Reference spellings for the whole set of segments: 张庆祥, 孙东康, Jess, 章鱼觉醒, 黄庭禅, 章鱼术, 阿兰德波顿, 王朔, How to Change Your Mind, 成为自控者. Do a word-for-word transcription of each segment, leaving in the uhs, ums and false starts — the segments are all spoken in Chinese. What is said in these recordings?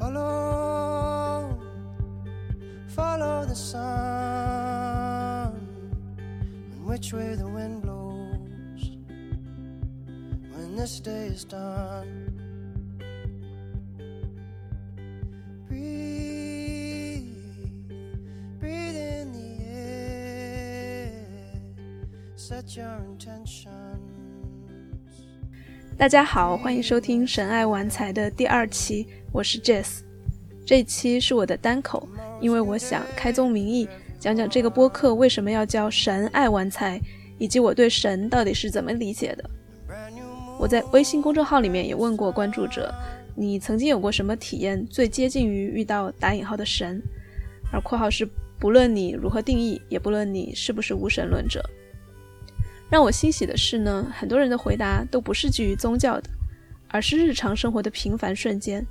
Follow, follow the sun, and which way the wind blows when this day is done. Breathe, breathe in the air, set your intention.大家好，欢迎收听神爱玩财的第二期，我是 Jess。 这一期是我的单口，因为我想开宗明义讲讲这个播客为什么要叫神爱玩财，以及我对神到底是怎么理解的。我在微信公众号里面也问过关注者，你曾经有过什么体验最接近于遇到打引号的神，而括号是不论你如何定义，也不论你是不是无神论者。让我欣喜的是呢，很多人的回答都不是基于宗教的，而是日常生活的平凡瞬间。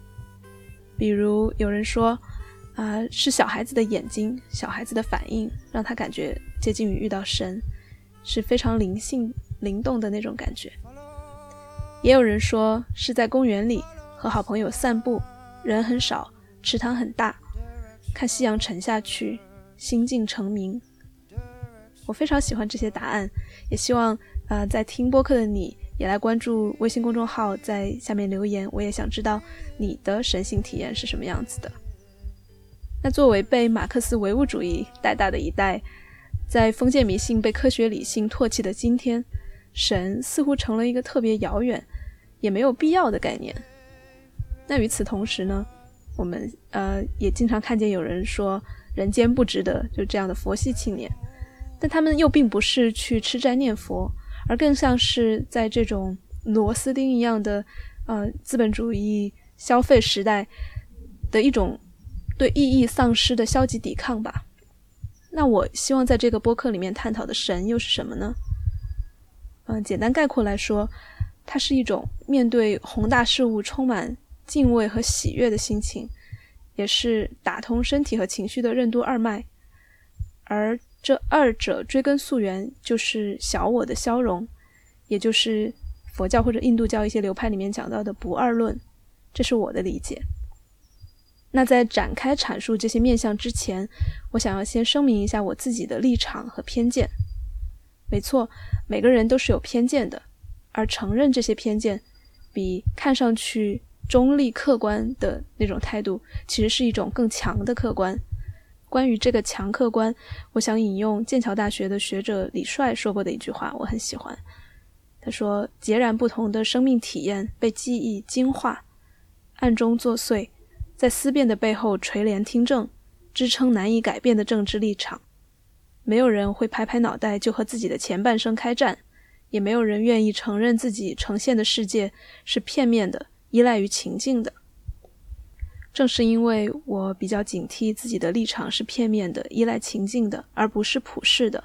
比如有人说啊、呃，是小孩子的眼睛，小孩子的反应让他感觉接近于遇到神，是非常灵性灵动的那种感觉。也有人说是在公园里和好朋友散步，人很少，池塘很大，看夕阳沉下去，心境澄明。我非常喜欢这些答案，也希望、呃、在听播客的你也来关注微信公众号，在下面留言，我也想知道你的神性体验是什么样子的。那作为被马克思唯物主义带大的一代，在封建迷信被科学理性唾弃的今天，神似乎成了一个特别遥远也没有必要的概念。那与此同时呢，我们、呃、也经常看见有人说人间不值得，就这样的佛系青年，但他们又并不是去吃斋念佛，而更像是在这种螺丝钉一样的呃资本主义消费时代的一种对意义丧失的消极抵抗吧。那我希望在这个播客里面探讨的神又是什么呢？嗯、呃，简单概括来说，它是一种面对宏大事物充满敬畏和喜悦的心情，也是打通身体和情绪的任督二脉，而这二者追根溯源就是小我的消融，也就是佛教或者印度教一些流派里面讲到的不二论，这是我的理解。那在展开阐述这些面向之前，我想要先声明一下我自己的立场和偏见。没错，每个人都是有偏见的，而承认这些偏见比看上去中立客观的那种态度其实是一种更强的客观。关于这个强客观，我想引用剑桥大学的学者李帅说过的一句话，我很喜欢。他说，截然不同的生命体验被记忆精化，暗中作祟，在思辨的背后垂帘听政，支撑难以改变的政治立场。没有人会拍拍脑袋就和自己的前半生开战，也没有人愿意承认自己呈现的世界是片面的，依赖于情境的。正是因为我比较警惕自己的立场是片面的，依赖情境的，而不是普世的，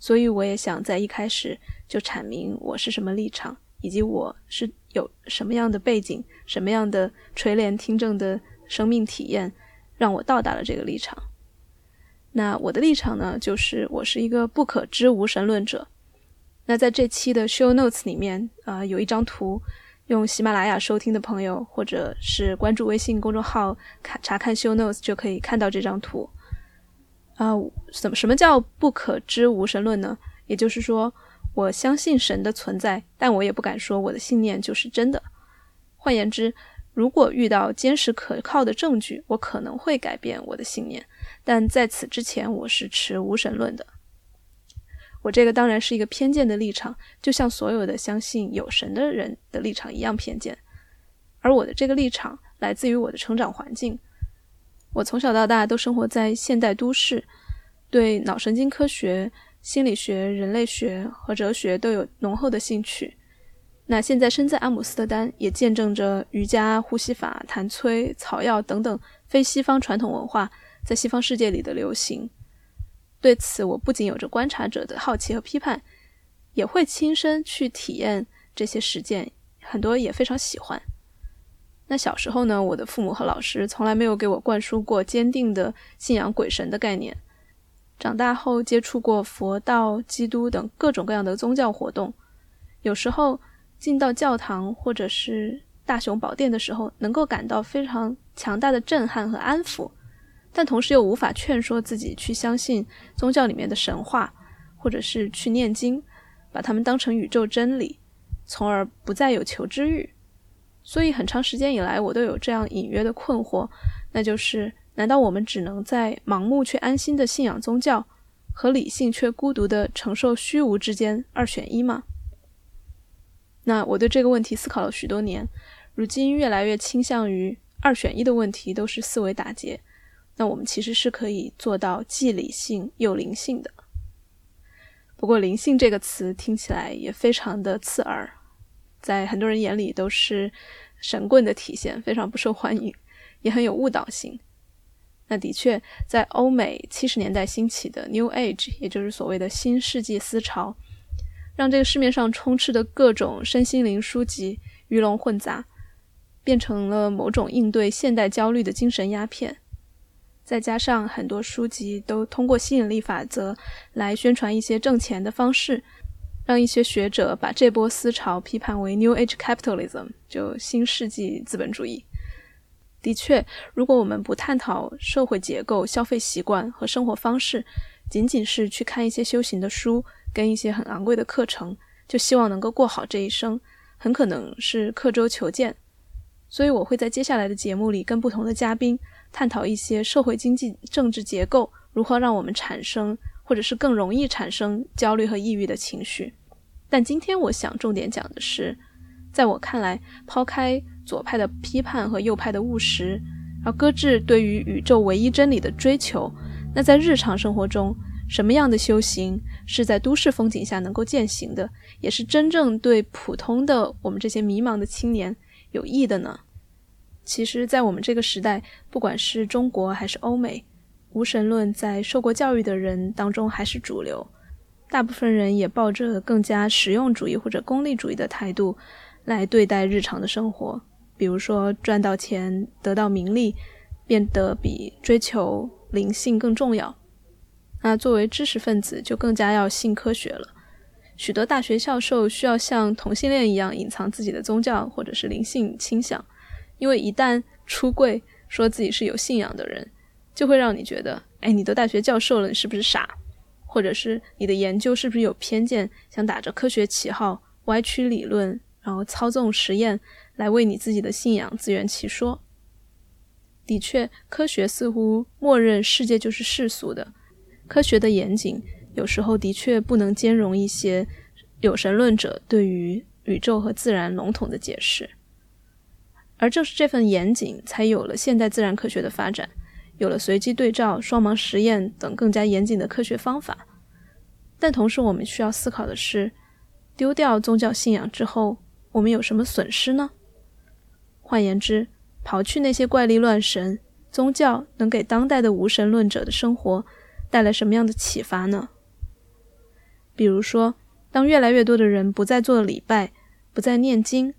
所以我也想在一开始就阐明我是什么立场，以及我是有什么样的背景，什么样的垂帘听政的生命体验让我到达了这个立场。那我的立场呢，就是我是一个不可知无神论者。那在这期的 show notes 里面、呃、有一张图，用喜马拉雅收听的朋友或者是关注微信公众号查看 show notes 就可以看到这张图、呃、什么叫不可知无神论呢？也就是说，我相信神的存在，但我也不敢说我的信念就是真的。换言之，如果遇到坚实可靠的证据，我可能会改变我的信念，但在此之前我是持无神论的。我这个当然是一个偏见的立场，就像所有的相信有神的人的立场一样偏见。而我的这个立场来自于我的成长环境。我从小到大都生活在现代都市，对脑神经科学、心理学、人类学和哲学都有浓厚的兴趣。那现在身在阿姆斯特丹，也见证着瑜伽、呼吸法、弹催、草药等等非西方传统文化在西方世界里的流行。对此，我不仅有着观察者的好奇和批判，也会亲身去体验这些实践，很多也非常喜欢。那小时候呢，我的父母和老师从来没有给我灌输过坚定的信仰鬼神的概念。长大后接触过佛道、基督等各种各样的宗教活动，有时候进到教堂或者是大雄宝殿的时候能够感到非常强大的震撼和安抚，但同时又无法劝说自己去相信宗教里面的神话，或者是去念经，把它们当成宇宙真理，从而不再有求知欲。所以很长时间以来我都有这样隐约的困惑，那就是难道我们只能在盲目却安心的信仰宗教和理性却孤独的承受虚无之间二选一吗？那我对这个问题思考了许多年，如今越来越倾向于二选一的问题都是四维打结，那我们其实是可以做到既理性又灵性的。不过灵性这个词听起来也非常的刺耳，在很多人眼里都是神棍的体现，非常不受欢迎，也很有误导性。那的确在欧美七十年代兴起的 New Age， 也就是所谓的新世纪思潮，让这个市面上充斥的各种身心灵书籍鱼龙混杂，变成了某种应对现代焦虑的精神鸦片。再加上很多书籍都通过吸引力法则来宣传一些挣钱的方式，让一些学者把这波思潮批判为 New Age Capitalism， 就新世纪资本主义。的确，如果我们不探讨社会结构、消费习惯和生活方式，仅仅是去看一些修行的书跟一些很昂贵的课程，就希望能够过好这一生，很可能是刻舟求剑。所以我会在接下来的节目里跟不同的嘉宾探讨一些社会经济政治结构如何让我们产生或者是更容易产生焦虑和抑郁的情绪。但今天我想重点讲的是，在我看来，抛开左派的批判和右派的务实，而搁置对于宇宙唯一真理的追求，那在日常生活中什么样的修行是在都市风景下能够践行的，也是真正对普通的我们这些迷茫的青年有益的呢？其实在我们这个时代，不管是中国还是欧美，无神论在受过教育的人当中还是主流，大部分人也抱着更加实用主义或者功利主义的态度来对待日常的生活，比如说赚到钱、得到名利变得比追求灵性更重要。那作为知识分子就更加要信科学了，许多大学教授需要像同性恋一样隐藏自己的宗教或者是灵性倾向，因为一旦出柜说自己是有信仰的人，就会让你觉得，哎，你都大学教授了，你是不是傻？或者是你的研究是不是有偏见，想打着科学旗号歪曲理论，然后操纵实验来为你自己的信仰自圆其说。的确，科学似乎默认世界就是世俗的，科学的严谨有时候的确不能兼容一些有神论者对于宇宙和自然笼统的解释，而正是这份严谨才有了现代自然科学的发展，有了随机对照、双盲实验等更加严谨的科学方法。但同时我们需要思考的是，丢掉宗教信仰之后我们有什么损失呢？换言之，刨去那些怪力乱神，宗教能给当代的无神论者的生活带来什么样的启发呢？比如说，当越来越多的人不再做礼拜，不再念经，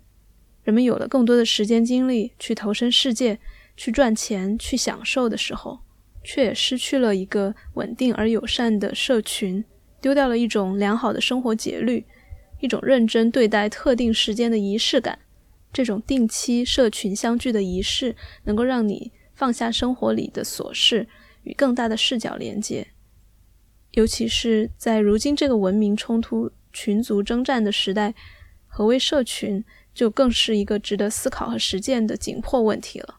人们有了更多的时间精力去投身世界，去赚钱，去享受的时候，却也失去了一个稳定而友善的社群，丢掉了一种良好的生活节律，一种认真对待特定时间的仪式感。这种定期社群相聚的仪式能够让你放下生活里的琐事，与更大的视角连接。尤其是在如今这个文明冲突、群族征战的时代，何谓社群就更是一个值得思考和实践的紧迫问题了。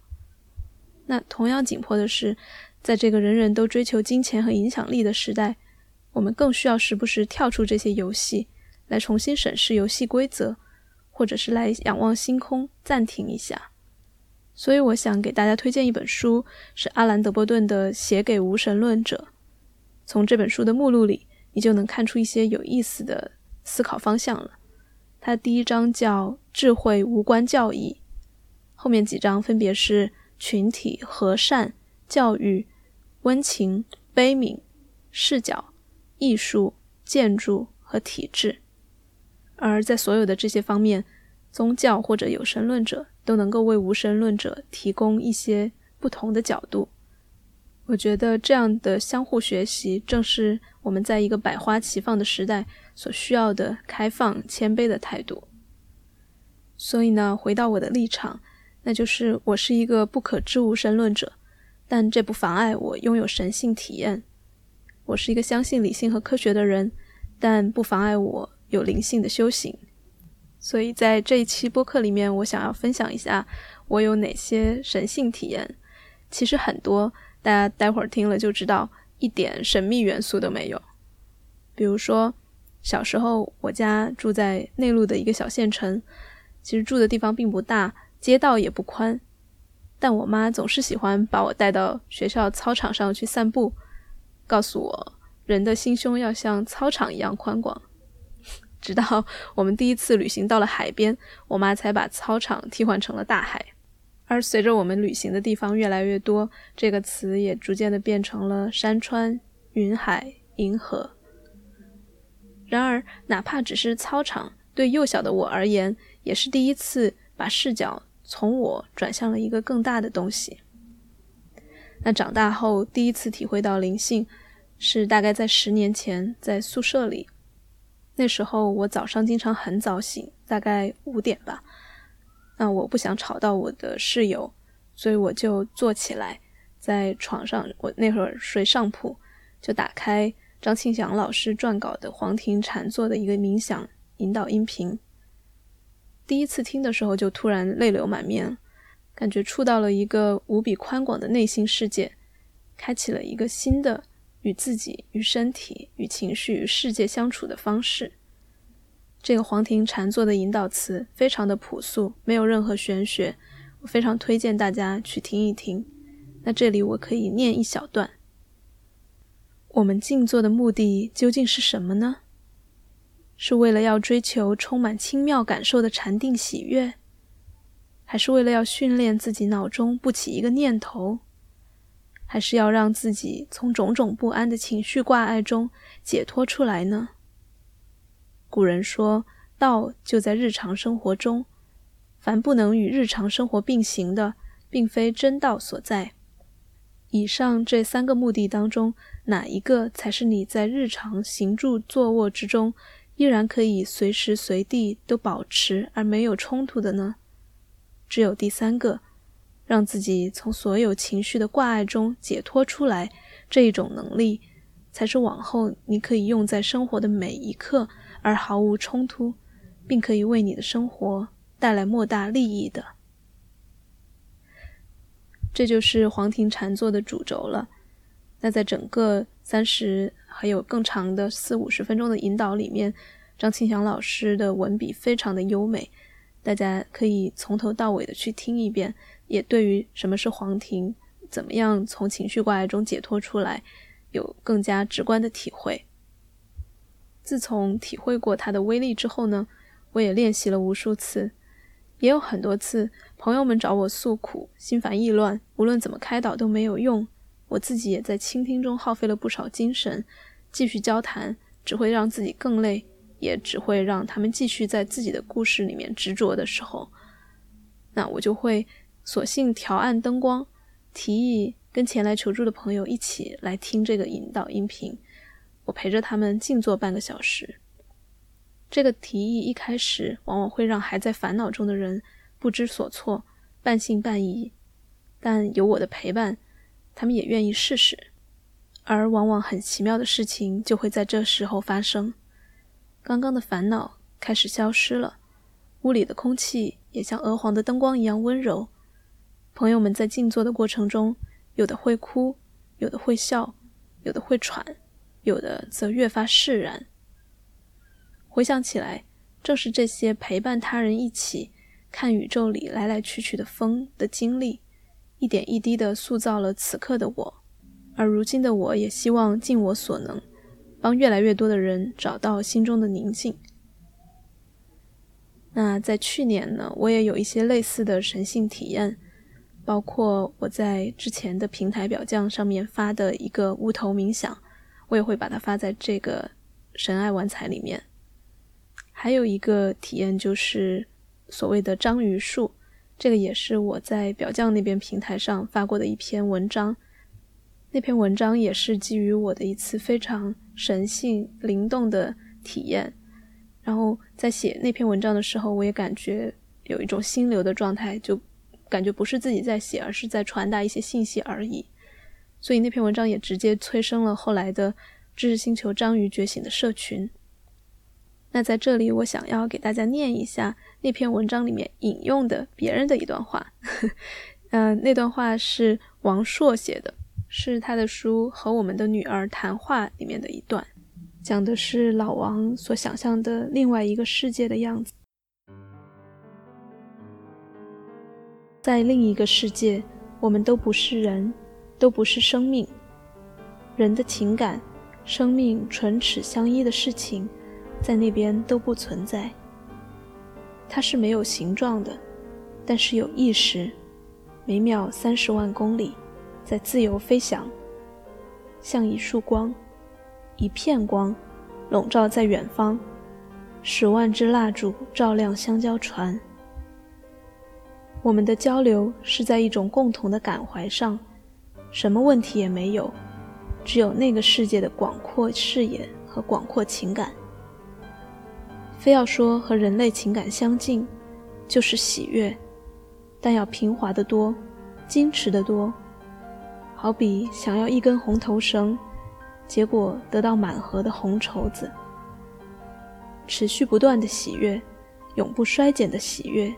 那同样紧迫的是，在这个人人都追求金钱和影响力的时代，我们更需要时不时跳出这些游戏，来重新审视游戏规则，或者是来仰望星空，暂停一下。所以我想给大家推荐一本书，是阿兰·德波顿的《写给无神论者》。从这本书的目录里，你就能看出一些有意思的思考方向了。它第一章叫“智慧无关教义”，后面几章分别是群体、和善、教育、温情、悲悯、视角、艺术、建筑和体制。而在所有的这些方面，宗教或者有神论者都能够为无神论者提供一些不同的角度。我觉得这样的相互学习正是我们在一个百花齐放的时代所需要的开放谦卑的态度。所以呢，回到我的立场，那就是我是一个不可知无神论者，但这不妨碍我拥有神性体验。我是一个相信理性和科学的人，但不妨碍我有灵性的修行。所以在这一期播客里面，我想要分享一下我有哪些神性体验。其实很多，大家待会儿听了就知道，一点神秘元素都没有。比如说，小时候我家住在内陆的一个小县城，其实住的地方并不大，街道也不宽，但我妈总是喜欢把我带到学校操场上去散步，告诉我人的心胸要像操场一样宽广。直到我们第一次旅行到了海边，我妈才把操场替换成了大海。而随着我们旅行的地方越来越多，这个词也逐渐的变成了山川、云海、银河。然而，哪怕只是操场，对幼小的我而言，也是第一次把视角从我转向了一个更大的东西。那长大后，第一次体会到灵性，是大概在十年前，在宿舍里。那时候我早上经常很早醒，大概五点吧。那我不想吵到我的室友，所以我就坐起来，在床上，我那会儿睡上铺，就打开张庆祥老师撰稿的黄庭禅坐的一个冥想引导音频。第一次听的时候就突然泪流满面，感觉触到了一个无比宽广的内心世界，开启了一个新的与自己、与身体、与情绪、与世界相处的方式。这个黄庭禅坐的引导词非常的朴素，没有任何玄学，我非常推荐大家去听一听。那这里我可以念一小段。我们静坐的目的究竟是什么呢？是为了要追求充满轻妙感受的禅定喜悦？还是为了要训练自己脑中不起一个念头？还是要让自己从种种不安的情绪挂碍中解脱出来呢？古人说，道就在日常生活中，凡不能与日常生活并行的，并非真道所在。以上这三个目的当中，哪一个才是你在日常行住坐卧之中依然可以随时随地都保持而没有冲突的呢？只有第三个，让自己从所有情绪的挂碍中解脱出来，这一种能力才是往后你可以用在生活的每一刻而毫无冲突，并可以为你的生活带来莫大利益的。这就是黄庭禅坐的主轴了。那在整个三十还有更长的四五十分钟的引导里面，张庆祥老师的文笔非常的优美，大家可以从头到尾的去听一遍，也对于什么是黄庭，怎么样从情绪挂碍中解脱出来，有更加直观的体会。自从体会过它的威力之后呢，我也练习了无数次，也有很多次朋友们找我诉苦，心烦意乱，无论怎么开导都没有用。我自己也在倾听中耗费了不少精神，继续交谈只会让自己更累，也只会让他们继续在自己的故事里面执着的时候，那我就会索性调暗灯光，提议跟前来求助的朋友一起来听这个引导音频，我陪着他们静坐半个小时。这个提议一开始往往会让还在烦恼中的人不知所措，半信半疑，但有我的陪伴，他们也愿意试试，而往往很奇妙的事情就会在这时候发生。刚刚的烦恼开始消失了，屋里的空气也像鹅黄的灯光一样温柔。朋友们在静坐的过程中，有的会哭，有的会笑，有的会喘，有的则越发释然。回想起来，正是这些陪伴他人一起看宇宙里来来去去的风的经历，一点一滴地塑造了此刻的我，而如今的我也希望尽我所能，帮越来越多的人找到心中的宁静。那在去年呢，我也有一些类似的神性体验，包括我在之前的平台表匠上面发的一个无头冥想，我也会把它发在这个神爱玩彩里面。还有一个体验就是所谓的章鱼术，这个也是我在表匠那边平台上发过的一篇文章，那篇文章也是基于我的一次非常神性灵动的体验。然后在写那篇文章的时候，我也感觉有一种心流的状态，就感觉不是自己在写，而是在传达一些信息而已。所以那篇文章也直接催生了后来的知识星球章鱼觉醒的社群。那在这里我想要给大家念一下那篇文章里面引用的别人的一段话、呃、那段话是王朔写的，是他的书《和我们的女儿谈话》里面的一段，讲的是老王所想象的另外一个世界的样子。在另一个世界，我们都不是人，都不是生命。人的情感、生命唇齿相依的事情，在那边都不存在。它是没有形状的，但是有意识，每秒三十万公里，在自由飞翔，像一束光，一片光，笼罩在远方，十万支蜡烛照亮香蕉船。我们的交流是在一种共同的感怀上，什么问题也没有，只有那个世界的广阔视野和广阔情感。非要说和人类情感相近，就是喜悦，但要平滑得多，矜持得多。好比想要一根红头绳，结果得到满盒的红绸子。持续不断的喜悦，永不衰减的喜悦，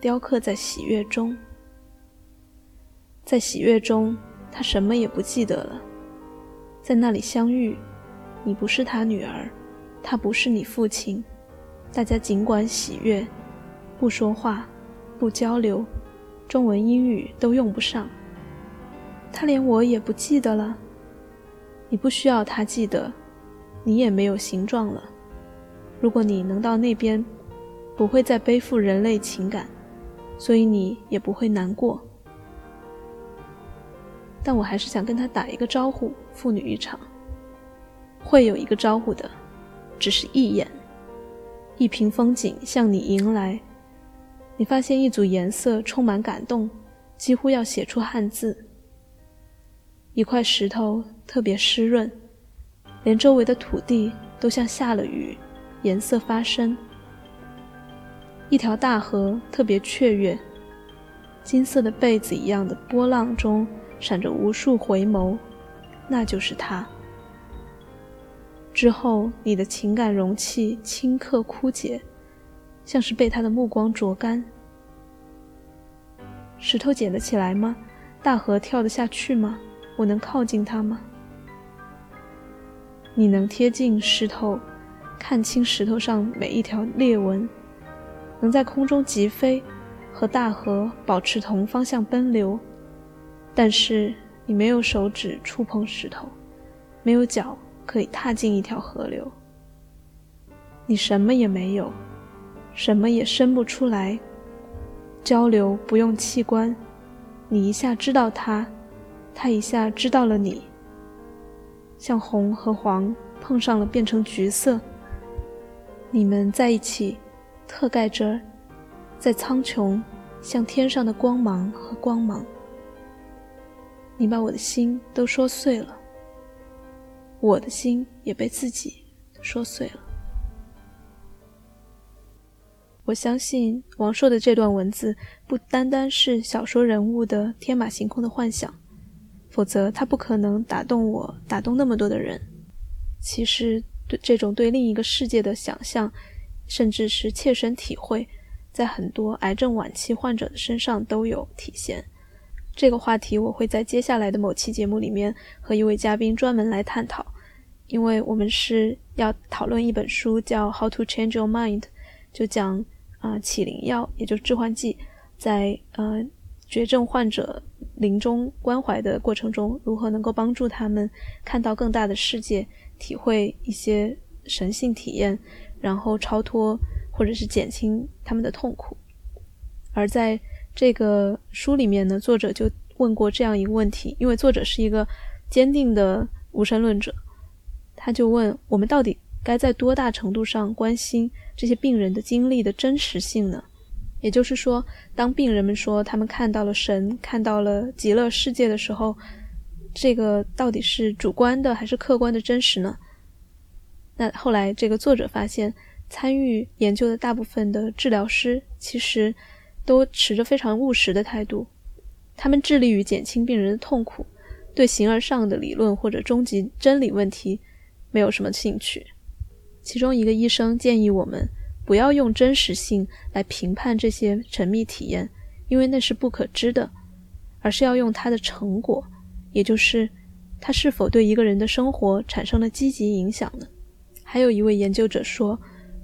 雕刻在喜悦中。在喜悦中，他什么也不记得了。在那里相遇，你不是他女儿，他不是你父亲。大家尽管喜悦，不说话，不交流，中文英语都用不上。他连我也不记得了。你不需要他记得，你也没有形状了。如果你能到那边，不会再背负人类情感，所以你也不会难过。但我还是想跟他打一个招呼，父女一场。会有一个招呼的，只是一眼，一瓶风景向你迎来。你发现一组颜色充满感动，几乎要写出汉字。一块石头特别湿润，连周围的土地都像下了雨，颜色发生。一条大河特别雀跃，金色的被子一样的波浪中闪着无数回眸，那就是它。之后你的情感容器顷刻枯竭，像是被他的目光灼干。石头捡得起来吗？大河跳得下去吗？我能靠近它吗？你能贴近石头，看清石头上每一条裂纹，能在空中疾飞，和大河保持同方向奔流，但是你没有手指触碰石头，没有脚可以踏进一条河流。你什么也没有，什么也伸不出来。交流不用器官，你一下知道它，它一下知道了你。像红和黄碰上了变成橘色，你们在一起特盖着在苍穹，像天上的光芒和光芒。你把我的心都说碎了，我的心也被自己说碎了。我相信王朔的这段文字不单单是小说人物的天马行空的幻想，否则他不可能打动我，打动那么多的人。其实对这种对另一个世界的想象，甚至是切身体会，在很多癌症晚期患者的身上都有体现。这个话题我会在接下来的某期节目里面和一位嘉宾专门来探讨，因为我们是要讨论一本书叫《How to Change Your Mind》，就讲啊、呃、起灵药，也就是致幻剂，在呃绝症患者临终关怀的过程中，如何能够帮助他们看到更大的世界，体会一些神性体验，然后超脱或者是减轻他们的痛苦。而在这个书里面呢，作者就问过这样一个问题，因为作者是一个坚定的无神论者，他就问我们到底该在多大程度上关心这些病人的经历的真实性呢？也就是说，当病人们说他们看到了神，看到了极乐世界的时候，这个到底是主观的还是客观的真实呢？那后来这个作者发现，参与研究的大部分的治疗师其实都持着非常务实的态度，他们致力于减轻病人的痛苦，对形而上的理论或者终极真理问题没有什么兴趣。其中一个医生建议我们不要用真实性来评判这些神秘体验，因为那是不可知的，而是要用它的成果，也就是它是否对一个人的生活产生了积极影响呢？还有一位研究者说，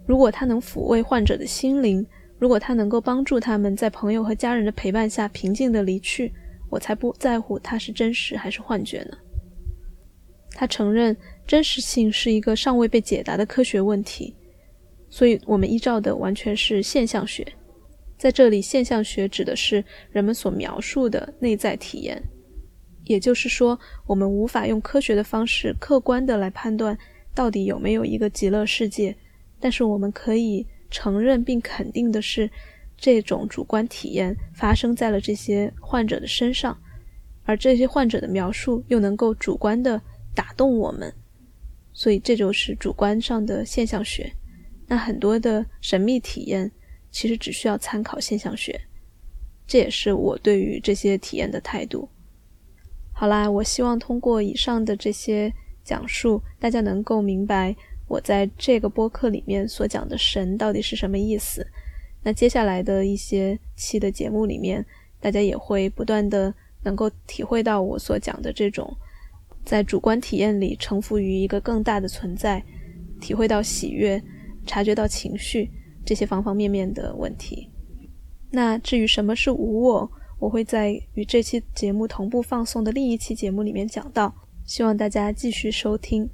如果它能抚慰患者的心灵，如果它能够帮助他们在朋友和家人的陪伴下平静地离去，我才不在乎它是真实还是幻觉呢。他承认真实性是一个尚未被解答的科学问题，所以我们依照的完全是现象学。在这里，现象学指的是人们所描述的内在体验，也就是说，我们无法用科学的方式客观地来判断到底有没有一个极乐世界，但是我们可以承认并肯定的是，这种主观体验发生在了这些患者的身上，而这些患者的描述又能够主观地打动我们，所以这就是主观上的现象学。那很多的神秘体验其实只需要参考现象学，这也是我对于这些体验的态度。好啦，我希望通过以上的这些讲述，大家能够明白我在这个播客里面所讲的神到底是什么意思。那接下来的一些期的节目里面，大家也会不断的能够体会到我所讲的这种在主观体验里臣服于一个更大的存在，体会到喜悦，察觉到情绪，这些方方面面的问题。那至于什么是无我，我会在与这期节目同步放送的另一期节目里面讲到，希望大家继续收听，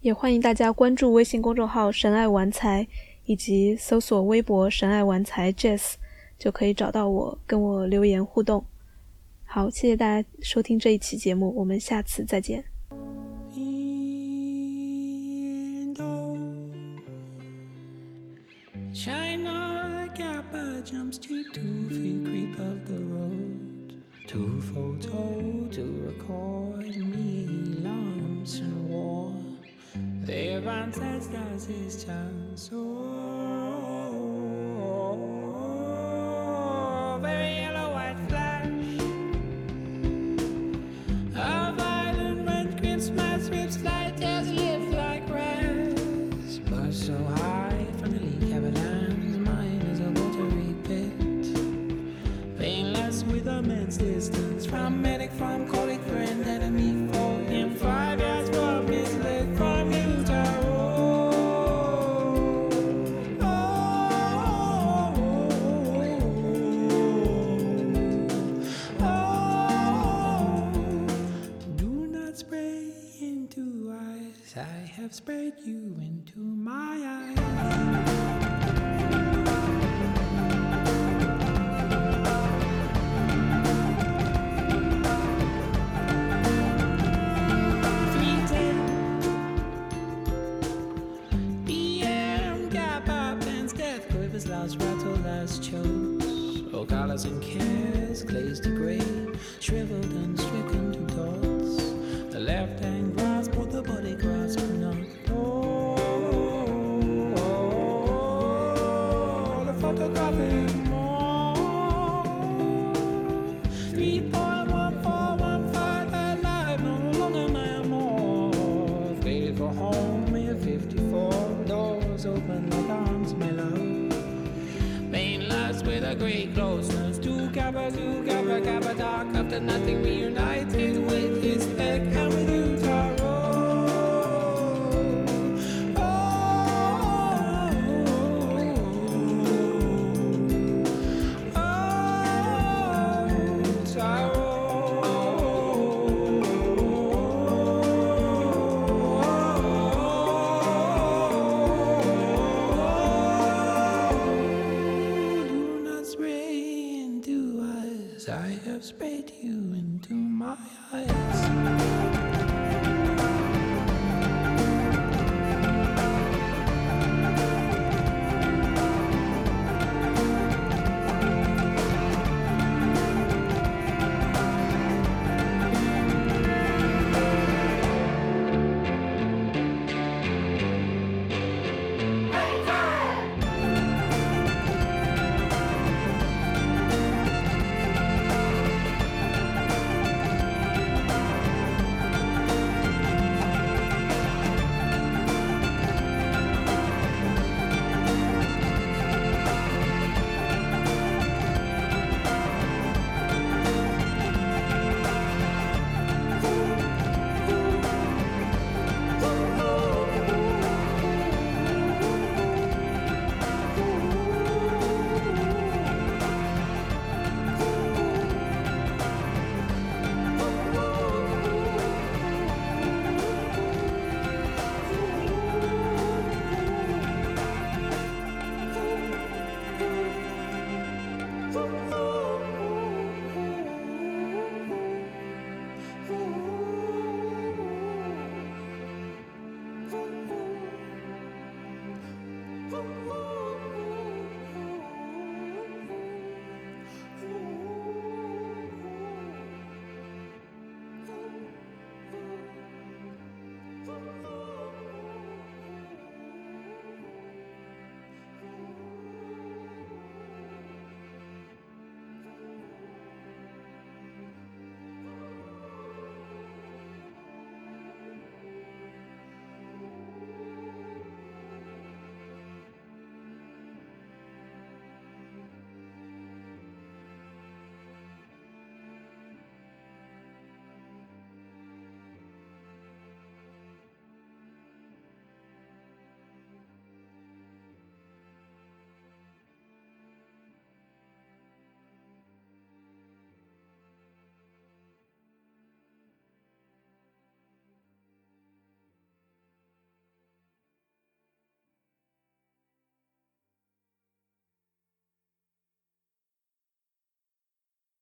也欢迎大家关注微信公众号神爱玩财，以及搜索微博神爱玩财 Jess 就可以找到我，跟我留言互动。好，谢谢大家收听这一期节目，我们下次再见。China Kappa jumps to two feet creep of the road. Two photo to record me lumps and war. Their ancestors is chance. Oh, oh, oh, oh, very yellow white flash. A violent red green smash sweeps light as live like rats. But so high from the league avalanche, mine is a watery pit. Painless with immense distance from medic, from colleague, friend, enemy, foe, in five years, world is lit from you to. I have spread you into my eyes. Great closeness to Kappa, to Kappa, Kappa Dark. After nothing reunited with his back and with you, Taro. Oh, oh, oh, oh, Taro. I have spread you into my eyes.